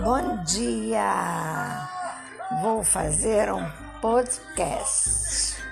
Bom dia! Vou fazer um podcast.